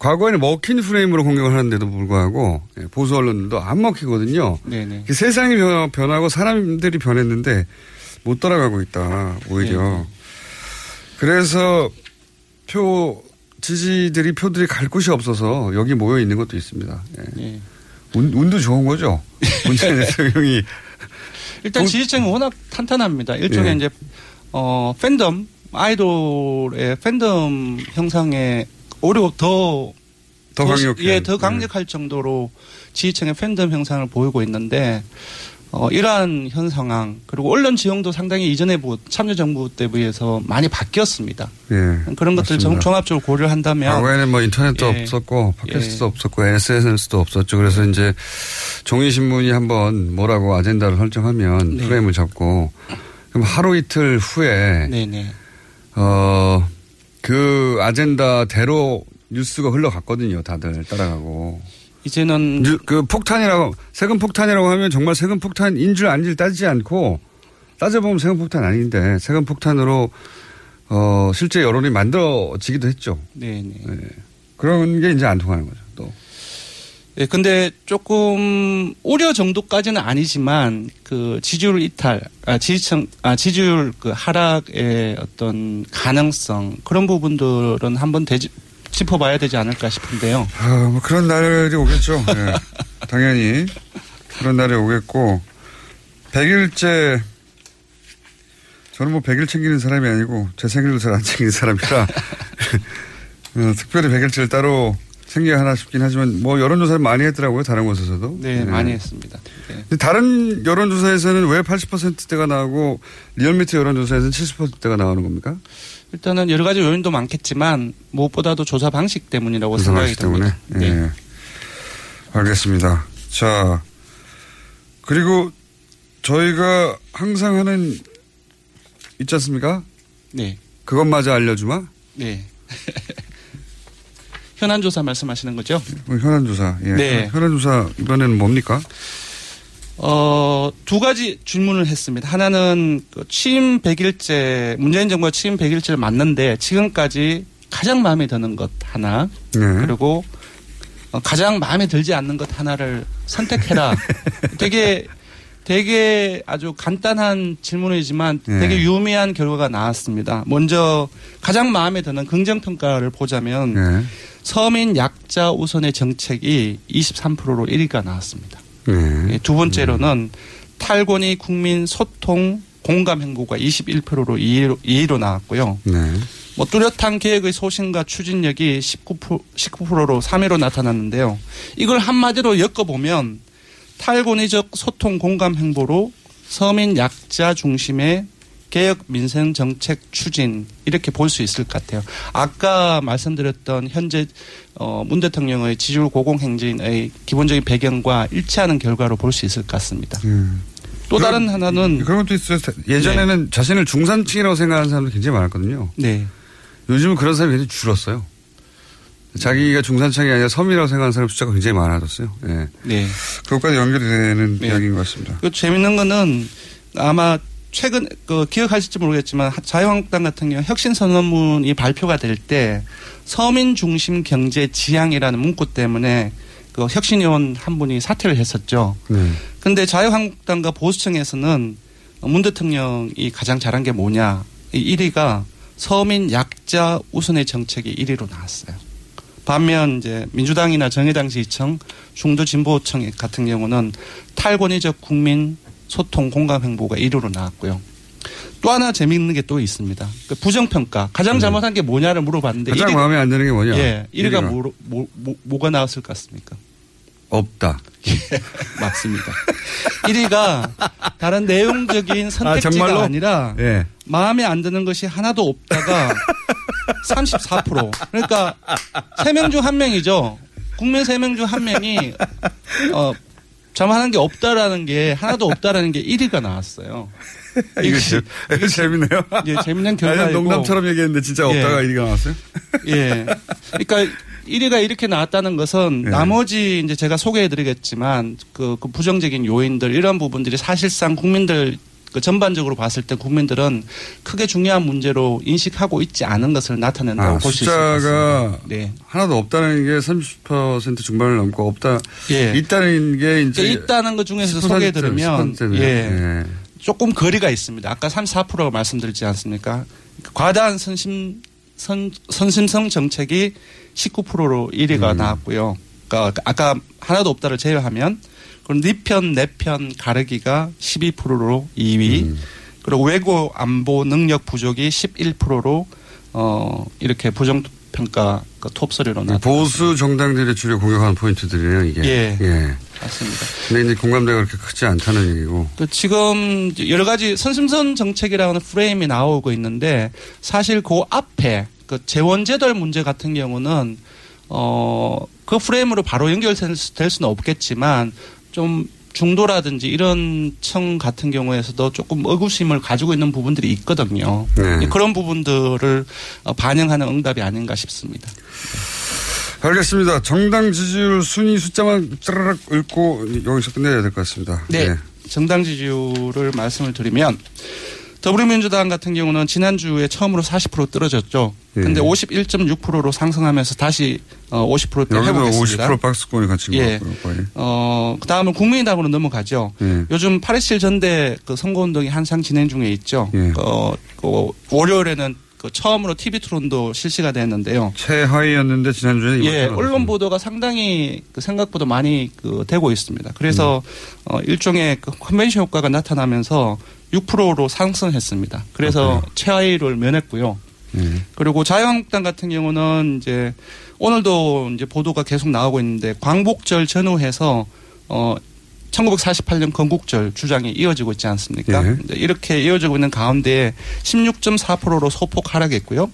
과거에는 먹힌 프레임으로 공격을 하는데도 불구하고 보수 언론들도 안 먹히거든요. 네네. 세상이 변하고 사람들이 변했는데 못 따라가고 있다 오히려. 네네. 그래서 표들이 갈 곳이 없어서 여기 모여 있는 것도 있습니다. 네. 운도 좋은 거죠. 문재인 대통령이 일단 지지층은 워낙 탄탄합니다. 일종의 예. 이제 팬덤 아이돌의 팬덤 형상에 오히려 더 강력해. 예, 더 강력할 정도로 지지층의 팬덤 형상을 보이고 있는데 이러한 현 상황 그리고 언론 지형도 상당히 이전에 참여정부 때 비해서 많이 바뀌었습니다. 예, 그런 것들 종합적으로 고려한다면 과거에는 뭐 인터넷도 예, 없었고 팟캐스트도 예. 없었고 SNS도 없었죠. 그래서 이제 종이신문이 한번 뭐라고 아젠다를 설정하면 네. 프레임을 잡고 그럼 하루 이틀 후에 네네. 그 아젠다대로 뉴스가 흘러갔거든요. 다들 따라가고. 이제는 그 폭탄이라고 세금 폭탄이라고 하면 정말 세금 폭탄인 줄 아닌 줄 따지지 않고 따져보면 세금 폭탄 아닌데 세금 폭탄으로 실제 여론이 만들어지기도 했죠. 네네. 네. 그런 게 이제 안 통하는 거죠. 또. 예, 근데 조금 우려 정도까지는 아니지만 그 지지율 이탈, 지지율 그 하락의 어떤 가능성 그런 부분들은 한번 짚어봐야 되지 않을까 싶은데요. 뭐 그런 날이 오겠죠. 네. 당연히 그런 날이 오겠고 100일째 저는 뭐 100일 챙기는 사람이 아니고 제 생일도 잘 안 챙기는 사람이라 특별히 100일째를 따로 생겨야 하나 싶긴 하지만 뭐 여론조사를 많이 했더라고요. 다른 곳에서도. 네. 많이 했습니다. 네. 근데 다른 여론조사에서는 왜 80%대가 나오고 리얼미터 여론조사에서는 70%대가 나오는 겁니까? 일단은 여러 가지 요인도 많겠지만 무엇보다도 조사 방식 때문이라고 생각이 듭니다. 네. 예. 알겠습니다. 자, 그리고 저희가 항상 하는 있지 않습니까? 네. 그것마저 알려주마? 네. 현안조사 말씀하시는 거죠? 현안조사. 예. 네. 현안조사 이번에는 뭡니까? 두 가지 질문을 했습니다. 하나는 취임 100일째, 문재인 정부가 취임 100일째를 맞는데 지금까지 가장 마음에 드는 것 하나 네. 그리고 가장 마음에 들지 않는 것 하나를 선택해라. 되게 아주 간단한 질문이지만 네. 되게 유의미한 결과가 나왔습니다. 먼저 가장 마음에 드는 긍정평가를 보자면 네. 서민 약자 우선의 정책이 23%로 1위가 나왔습니다. 네. 두 번째로는 탈권위 국민 소통 공감 행보가 21%로 2위로 나왔고요. 네. 뭐 뚜렷한 계획의 소신과 추진력이 19%로 3위로 나타났는데요. 이걸 한마디로 엮어보면 탈권위적 소통 공감 행보로 서민 약자 중심의 개혁 민생 정책 추진 이렇게 볼 수 있을 것 같아요. 아까 말씀드렸던 현재 문 대통령의 지지율 고공 행진의 기본적인 배경과 일치하는 결과로 볼 수 있을 것 같습니다. 또 다른 하나는 그런 것도 있어요. 예전에는 네. 자신을 중산층이라고 생각하는 사람도 굉장히 많았거든요. 네. 요즘은 그런 사람이 굉장히 줄었어요. 자기가 중산층이 아니라 섬이라고 생각하는 사람 숫자가 굉장히 많아졌어요. 네. 네. 그것까지 연결되는 네. 이야기인 것 같습니다. 그 재밌는 거는 아마 최근 그 기억하실지 모르겠지만 자유한국당 같은 경우 혁신 선언문이 발표가 될 때 서민 중심 경제 지향이라는 문구 때문에 그 혁신위원 한 분이 사퇴를 했었죠. 그런데 자유한국당과 보수층에서는 문 대통령이 가장 잘한 게 뭐냐. 이 1위가 서민 약자 우선의 정책이 1위로 나왔어요. 반면 이제 민주당이나 정의당 지지층, 중도 진보층 같은 경우는 탈권위적 국민 소통 공감 행보가 1위로 나왔고요. 또 하나 재미있는 게 또 있습니다. 그 부정평가. 가장 잘못한 게 뭐냐를 물어봤는데. 가장 1위, 마음에 안 드는 게 뭐냐. 예, 1위가 뭐가 나왔을 것 같습니까? 없다. 예, 맞습니다. 1위가 다른 내용적인 선택지가 아니라 예. 마음에 안 드는 것이 하나도 없다가 34%. 그러니까 3명 중 1명이죠. 국민 3명 중 1명이 잘못하는 게 없다라는 게 하나도 없다라는 게 1위가 나왔어요. 이거 재밌네요. 예, 재밌는 결과이고. 농담처럼 얘기했는데 진짜 없다가 예. 1위가 나왔어요? 예. 그러니까 1위가 이렇게 나왔다는 것은 예. 나머지 이제 제가 소개해드리겠지만 그 부정적인 요인들 이런 부분들이 사실상 국민들 그 전반적으로 봤을 때 국민들은 크게 중요한 문제로 인식하고 있지 않은 것을 나타낸다고 볼 수 있을 것 같습니다. 네. 하나도 없다는 게 30% 중반을 넘고 없다. 예. 있다는 게 이제 있다는 것 중에서 소개해드리면 예. 예. 조금 거리가 있습니다. 아까 34%라고 말씀드리지 않습니까? 과다한 선심성 정책이 19%로 1위가 나왔고요. 그러니까 아까 하나도 없다를 제외하면 그럼 네 편, 내 편 가르기가 12%로 2위. 그리고 외교 안보 능력 부족이 11%로 이렇게 부정평가 그러니까 톱3로 나왔다. 보수 정당들의 주로 공격하는 포인트들이에요, 이게. 예. 예. 맞습니다. 근데 이제 공감대가 그렇게 크지 않다는 얘기고. 지금 여러 가지 선심선 정책이라는 프레임이 나오고 있는데 사실 그 앞에 그 재원제달 문제 같은 경우는 그 프레임으로 바로 연결될 수는 없겠지만 좀 중도라든지 이런 층 같은 경우에서도 조금 의구심을 가지고 있는 부분들이 있거든요. 네. 그런 부분들을 반영하는 응답이 아닌가 싶습니다. 알겠습니다. 정당 지지율 순위 숫자만 따라락 읽고 여기서 끝내야 될 것 같습니다. 네. 네. 정당 지지율을 말씀을 드리면 더불어민주당 같은 경우는 지난주에 처음으로 40% 떨어졌죠. 그런데 예. 51.6%로 상승하면서 다시 50%대 회복했습니다. 50% 박스권이 갇힌 예. 것 같고요. 거의. 그다음은 국민의당으로 넘어가죠. 예. 요즘 파리실 전대 그 선거운동이 한창 진행 중에 있죠. 예. 월요일에는 그 처음으로 TV 토론도 실시가 됐는데요. 최하위였는데 지난주에 예, 언론 보도가 상당히 그 생각보다 많이 그 되고 있습니다. 그래서 일종의 그 컨벤션 효과가 나타나면서 6%로 상승했습니다. 그래서 오케이. 최하위를 면했고요. 그리고 자유한국당 같은 경우는 이제 오늘도 이제 보도가 계속 나오고 있는데 광복절 전후해서 1948년 건국절 주장이 이어지고 있지 않습니까? 예. 이렇게 이어지고 있는 가운데 16.4%로 소폭 하락했고요.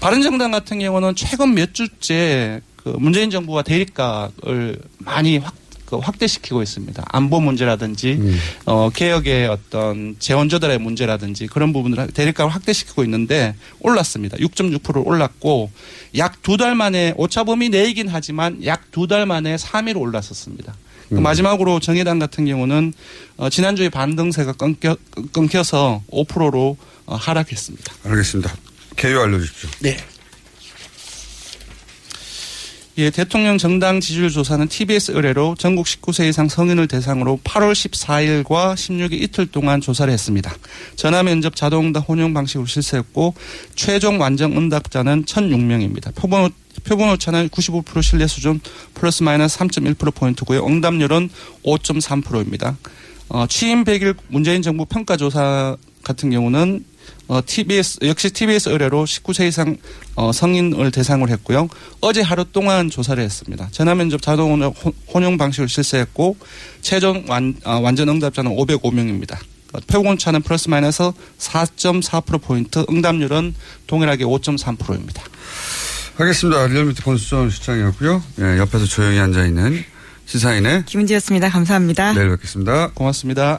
바른정당 같은 경우는 최근 몇 주째 그 문재인 정부와 대립각을 많이 확대시키고 있습니다. 안보 문제라든지 개혁의 어떤 재원 조달의 문제라든지 그런 부분을 대립각을 확대시키고 있는데 올랐습니다. 6.6% 올랐고 약 두 달 만에 오차범위 내이긴 하지만 약 두 달 만에 3위로 올랐었습니다. 마지막으로 정의당 같은 경우는 지난주에 반등세가 끊겨서 5%로 하락했습니다. 알겠습니다. 개요 알려주십시오. 네. 예, 대통령 정당 지지율 조사는 TBS 의뢰로 전국 19세 이상 성인을 대상으로 8월 14일과 16일 이틀 동안 조사를 했습니다. 전화 면접 자동응답 혼용 방식으로 실시했고 최종 완정 응답자는 1,006명입니다. 표본 오차는 95% 신뢰 수준 플러스 마이너스 3.1%포인트고요. 응답률은 5.3%입니다. 취임 100일 문재인 정부 평가조사 같은 경우는 TBS 의뢰로 19세 이상 성인을 대상으로 했고요. 어제 하루 동안 조사를 했습니다. 전화 면접 자동 혼용 방식으로 실시했고 최종 완전 응답자는 505명입니다. 표본차는 플러스 마이너스 4.4%포인트, 응답률은 동일하게 5.3%입니다. 알겠습니다. 리얼미터 권순정 시장이었고요. 네, 옆에서 조용히 앉아있는 시사인의 김은지였습니다. 감사합니다. 내일 뵙겠습니다. 고맙습니다.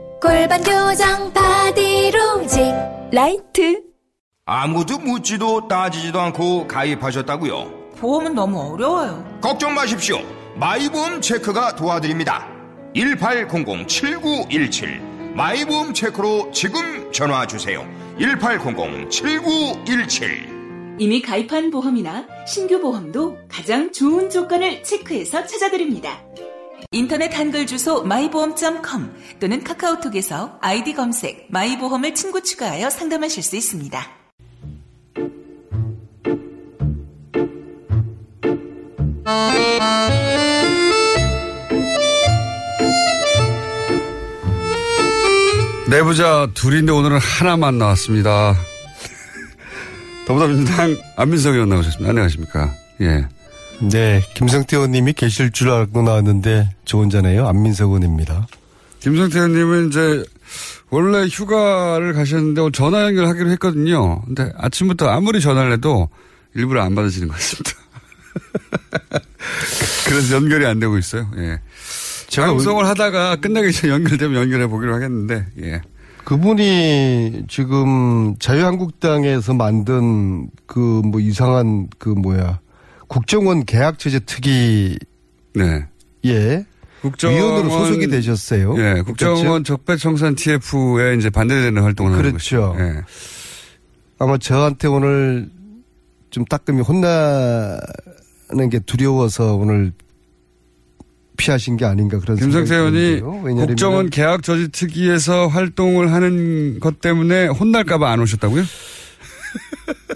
골반 교정 바디로직 라이트. 아무도 묻지도 따지지도 않고 가입하셨다고요? 보험은 너무 어려워요. 걱정 마십시오. 마이보험 체크가 도와드립니다. 1800-7917 마이보험 체크로 지금 전화주세요. 1800-7917. 이미 가입한 보험이나 신규 보험도 가장 좋은 조건을 체크해서 찾아드립니다. 인터넷 한글 주소 my보험.com 또는 카카오톡에서 아이디 검색 마이보험을 친구 추가하여 상담하실 수 있습니다. 내부자 둘인데 오늘은 하나만 나왔습니다. 더불어민주당 안민석 의원 나오셨습니다. 안녕하십니까? 예. 네, 김성태 의원님이 계실 줄 알고 나왔는데 저 혼자네요. 안민석 의원입니다. 김성태 의원님은 이제 원래 휴가를 가셨는데 전화 연결하기로 했거든요. 근데 아침부터 아무리 전화를 해도 일부러 안 받으시는 것 같습니다. 그래서 연결이 안 되고 있어요. 예. 제가 방송을 하다가 끝나기 전에 연결되면 연결해 보기로 하겠는데, 예. 그분이 지금 자유한국당에서 만든 그 뭐 이상한 그 뭐야 국정원 계약체제 특위. 네. 예. 국정원. 위원으로 소속이 되셨어요. 예. 국정원 적폐청산 TF에 이제 반대되는 활동을 하는 거죠. 그렇죠. 예. 아마 저한테 오늘 좀 따끔히 혼나는 게 두려워서 오늘 피하신 게 아닌가 그런 생각이 들어요. 김성태 의원이 국정원 계약 저지 특위에서 활동을 하는 것 때문에 혼날까 봐 안 오셨다고요?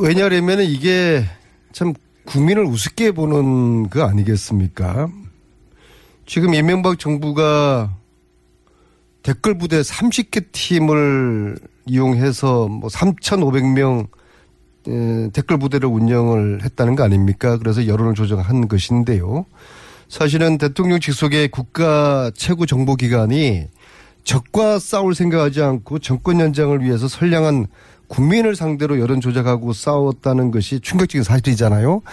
왜냐하면 이게 참 국민을 우습게 보는 거 아니겠습니까? 지금 이명박 정부가 댓글 부대 30개 팀을 이용해서 뭐 3,500명 댓글 부대를 운영을 했다는 거 아닙니까? 그래서 여론을 조정한 것인데요. 사실은 대통령 직속의 국가 최고 정보기관이 적과 싸울 생각하지 않고 정권 연장을 위해서 선량한 국민을 상대로 여론 조작하고 싸웠다는 것이 충격적인 사실이잖아요.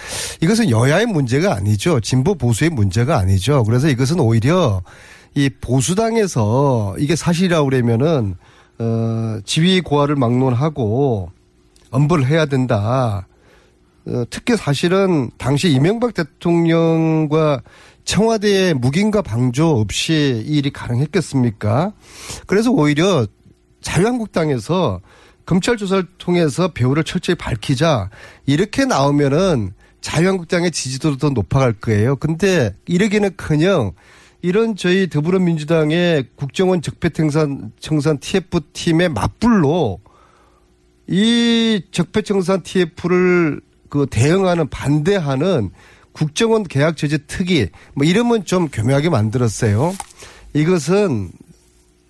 이것은 여야의 문제가 아니죠. 진보 보수의 문제가 아니죠. 그래서 이것은 오히려 이 보수당에서 이게 사실이라고 그러면은 지위 고하를 막론하고 엄벌을 해야 된다. 특히 사실은 당시 이명박 대통령과 청와대의 무기인과 방조 없이 이 일이 가능했겠습니까? 그래서 오히려 자유한국당에서 검찰 조사를 통해서 배후를 철저히 밝히자 이렇게 나오면은 자유한국당의 지지도도 더 높아갈 거예요. 근데 이러기는커녕 이런 저희 더불어민주당의 국정원 적폐청산 TF팀의 맞불로 이 적폐청산 TF를 그 대응하는 반대하는 국정원 계약 제재 특위 뭐 이름은 좀 교묘하게 만들었어요. 이것은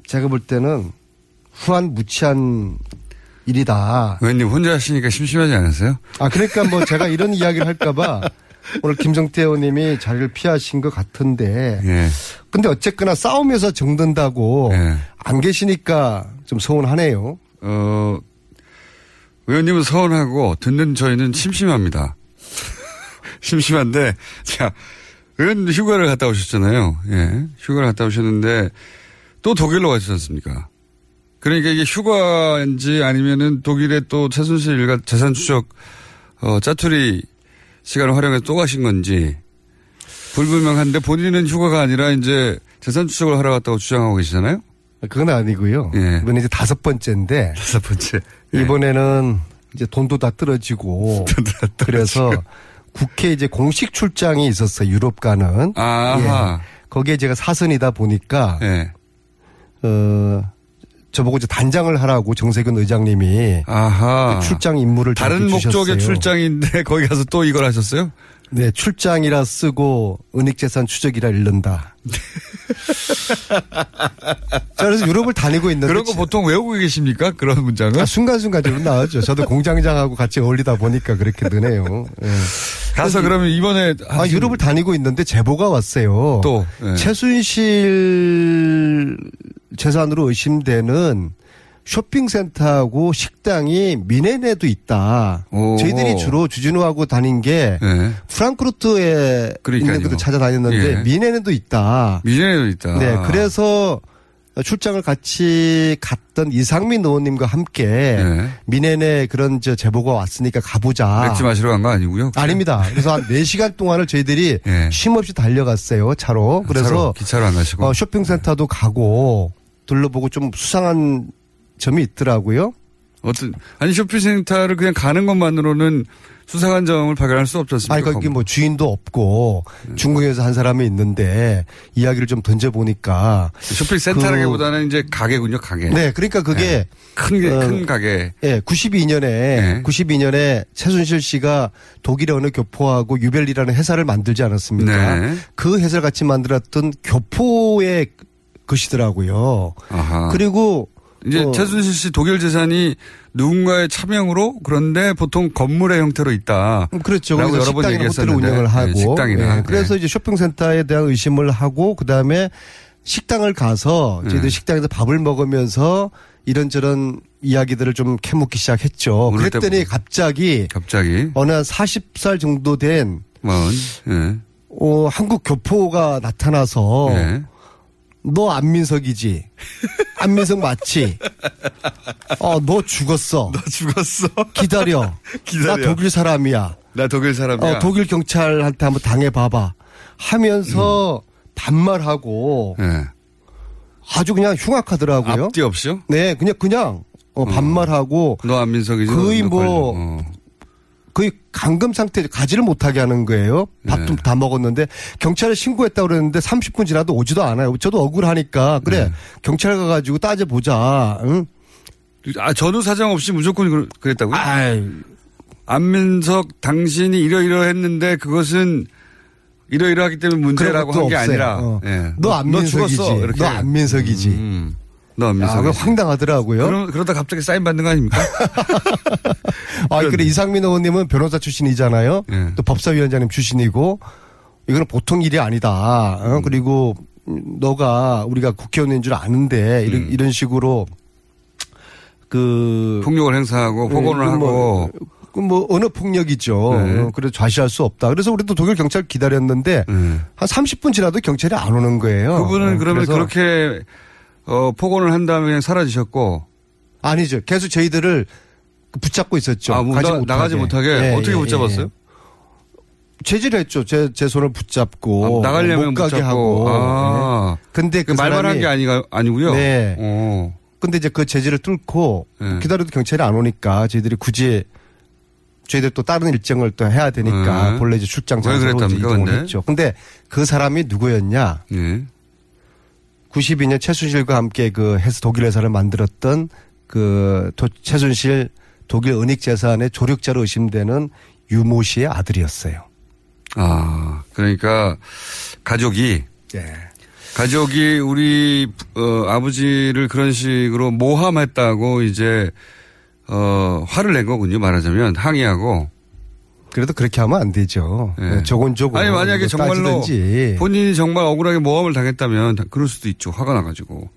제가 볼 때는 후한무치한 일이다. 의원님 혼자 하시니까 심심하지 않으세요? 아 그러니까 뭐 제가 이런 이야기를 할까봐 오늘 김성태 의원님이 자리를 피하신 것 같은데. 예. 근데 어쨌거나 싸움에서 정든다고 예. 안 계시니까 좀 서운하네요. 의원님은 서운하고 듣는 저희는 심심합니다. 심심한데 자 의원님도 휴가를 갔다 오셨잖아요. 예, 휴가를 갔다 오셨는데 또 독일로 가시지 않습니까? 그러니까 이게 휴가인지 아니면은 독일의 또 최순실 일가 재산 추적 짜투리 시간을 활용해서 또 가신 건지 불분명한데 본인은 휴가가 아니라 이제 재산 추적을 하러 갔다고 주장하고 계시잖아요. 그건 아니고요. 예. 이번에 이제 5번째인데. 5번째. 예. 이번에는 이제 돈도 다 떨어지고. 그래서 국회 이제 공식 출장이 있었어요. 유럽가는. 아하. 예. 거기에 제가 사선이다 보니까. 예. 저보고 이제 단장을 하라고 정세균 의장님이. 아하. 출장 임무를 다른 주셨어요. 목적의 출장인데 거기 가서 또 이걸 하셨어요? 네, 출장이라 쓰고 은닉재산 추적이라 읽는다. 그래서 유럽을 다니고 있는데 그런 거 보통 외우고 계십니까? 그런 문장은? 아, 순간순간적으로 나왔죠. 저도 공장장하고 같이 어울리다 보니까 그렇게 되네요. 예. 가서 그러면 이번에 유럽을 다니고 있는데 제보가 왔어요. 또 예. 최순실 재산으로 의심되는 쇼핑센터하고 식당이 미네네도 있다. 오. 저희들이 주로 주진우하고 다닌 게 네. 프랑크푸르트에 있는 것도 찾아다녔는데 예. 미네네도 있다. 미네네도 있다. 네, 그래서 출장을 같이 갔던 이상민 의원님과 함께 네. 미네네 그런 저 제보가 왔으니까 가보자. 맥주 마시러 간 거 아니고요? 혹시? 아닙니다. 그래서 한 4시간 동안을 저희들이 네. 쉼없이 달려갔어요. 차로. 그래서 차로, 기차로 안 가시고 쇼핑센터도 가고 둘러보고 좀 수상한 점이 있더라고요. 어떤 아니 쇼핑센터를 그냥 가는 것만으로는 수상한 점을 발견할 수 없지 않습니까? 아니 거기 뭐 주인도 없고 네. 중국에서 한 사람이 있는데 이야기를 좀 던져보니까 쇼핑센터라기보다는 이제 가게군요. 가게. 네. 그러니까 그게 큰 가게. 네. 92년에 최순실 씨가 독일의 어느 교포하고 유벨리라는 회사를 만들지 않았습니까? 네. 그 회사를 같이 만들었던 교포의 것이더라고요. 아하. 그리고 이제 최순실 씨 독일 재산이 누군가의 차명으로 그런데 보통 건물의 형태로 있다. 그렇죠. 그래서 여러 식당이나 번 얘기했었는데. 호텔을 운영을 하고. 네, 식당이나. 네, 그래서 이제 쇼핑센터에 대한 의심을 하고 그다음에 식당을 가서 저희들 식당에서 밥을 먹으면서 이런저런 이야기들을 좀 캐묻기 시작했죠. 그랬더니 갑자기 어느 한 40살 정도 된 한국 교포가 나타나서 너 안민석이지? 안민석 맞지? 너 죽었어. 기다려. 나 독일 사람이야. 독일 경찰한테 한번 당해봐봐. 하면서 반말하고 아주 그냥 흉악하더라고요. 앞뒤 없이요? 네, 그냥 반말하고. 너 안민석이지? 거의 뭐 거의 감금 상태에 가지를 못하게 하는 거예요. 밥도 다 먹었는데 경찰에 신고했다고 그랬는데 30분 지나도 오지도 않아요. 저도 억울하니까 경찰 가가지고 따져보자. 응? 아, 전후 사정 없이 무조건 그랬다고요? 아이. 안민석 당신이 이러이러했는데 그것은 이러이러하기 때문에 문제라고 한 게 아니라 너 안민석이지. 너 안민석이지. 아, 황당하더라고요. 그러다 갑자기 사인 받는 거 아닙니까? 이상민 의원님은 변호사 출신이잖아요. 또 법사위원장님 출신이고 이건 보통 일이 아니다. 그리고 너가 우리가 국회의원인 줄 아는데 이런 식으로 폭력을 행사하고 폭언을 하고 어느 폭력이죠. 그래서 좌시할 수 없다. 그래서 우리도 독일 경찰 기다렸는데 한 30분 지나도 경찰이 안 오는 거예요. 그분은 그러면 그렇게 폭언을 한 다음에 사라지셨고. 아니죠. 계속 저희들을 붙잡고 있었죠. 아, 나가지 못하게. 어떻게 붙잡았어요? 체질을 했죠. 제 손을 붙잡고. 아, 나가려면 못 가게 하고. 아. 네. 근데 그 말만 한 게 아니고요. 네. 오. 근데 이제 그 체질을 뚫고 기다려도 경찰이 안 오니까 저희들이 굳이 저희들 또 다른 일정을 또 해야 되니까 본래 이제 출장 장소로 이동을 했죠. 근데 그 사람이 누구였냐? 92년 최순실과 함께 독일 회사를 만들었던 최순실 독일 은익재산의 조력자로 의심되는 유모 씨의 아들이었어요. 아, 그러니까 가족이 우리 아버지를 그런 식으로 모함했다고 이제 화를 낸 거군요. 말하자면 항의하고. 그래도 그렇게 하면 안 되죠. 조곤조곤. 아니, 만약에 정말로 따지든지. 본인이 정말 억울하게 모함을 당했다면 그럴 수도 있죠. 화가 나가지고.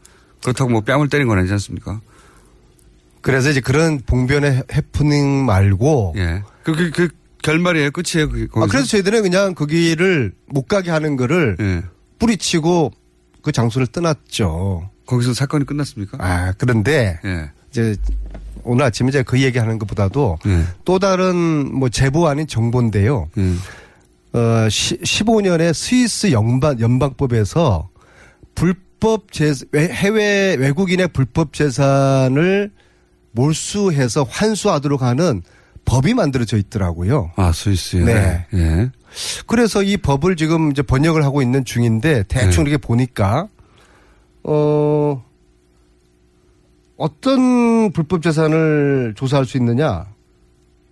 그렇다고 뭐 뺨을 때린 건 아니지 않습니까? 그래서 이제 그런 봉변의 해프닝 말고. 그 결말이에요. 끝이에요. 그래서 저희들은 그냥 거기를 못 가게 하는 거를 뿌리치고 그 장소를 떠났죠. 거기서 사건이 끝났습니까? 아, 그런데. 이제 오늘 아침에 제가 그 얘기하는 것보다도 또 다른 뭐 제보 아닌 정보인데요. 15년에 스위스 연방법에서 해외 외국인의 불법 재산을 몰수해서 환수하도록 하는 법이 만들어져 있더라고요. 아, 스위스요? 네. 예. 그래서 이 법을 지금 이제 번역을 하고 있는 중인데 대충 이렇게 보니까 어떤 불법 재산을 조사할 수 있느냐?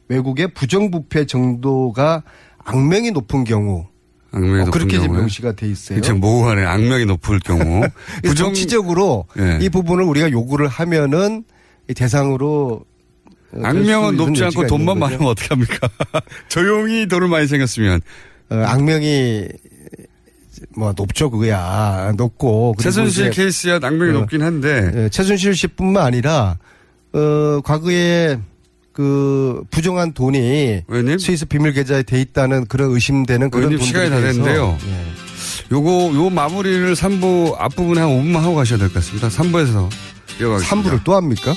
외국의 부정부패 정도가 악명이 높은 경우. 그렇게 지금 명시가 돼 있어요. 지금 모호하네. 악명이 높을 경우. 정치적으로 이 부분을 우리가 요구를 하면은 이 대상으로. 악명은 높지 않고 돈만 많으면 어떡합니까? 조용히 돈을 많이 생겼으면. 악명이 높죠, 그거야. 높고. 최순실 케이스야 악명이 높긴 한데. 최순실 씨뿐만 아니라, 과거에 부정한 돈이 스위스 비밀 계좌에 돼 있다는 그런 의심되는 그런 돈들이 시간이 다 됐는데요. 요 마무리를 3부 앞부분에 한 5분만 하고 가셔야 될 것 같습니다. 3부에서 이어가겠습니다. 3부를 또 합니까?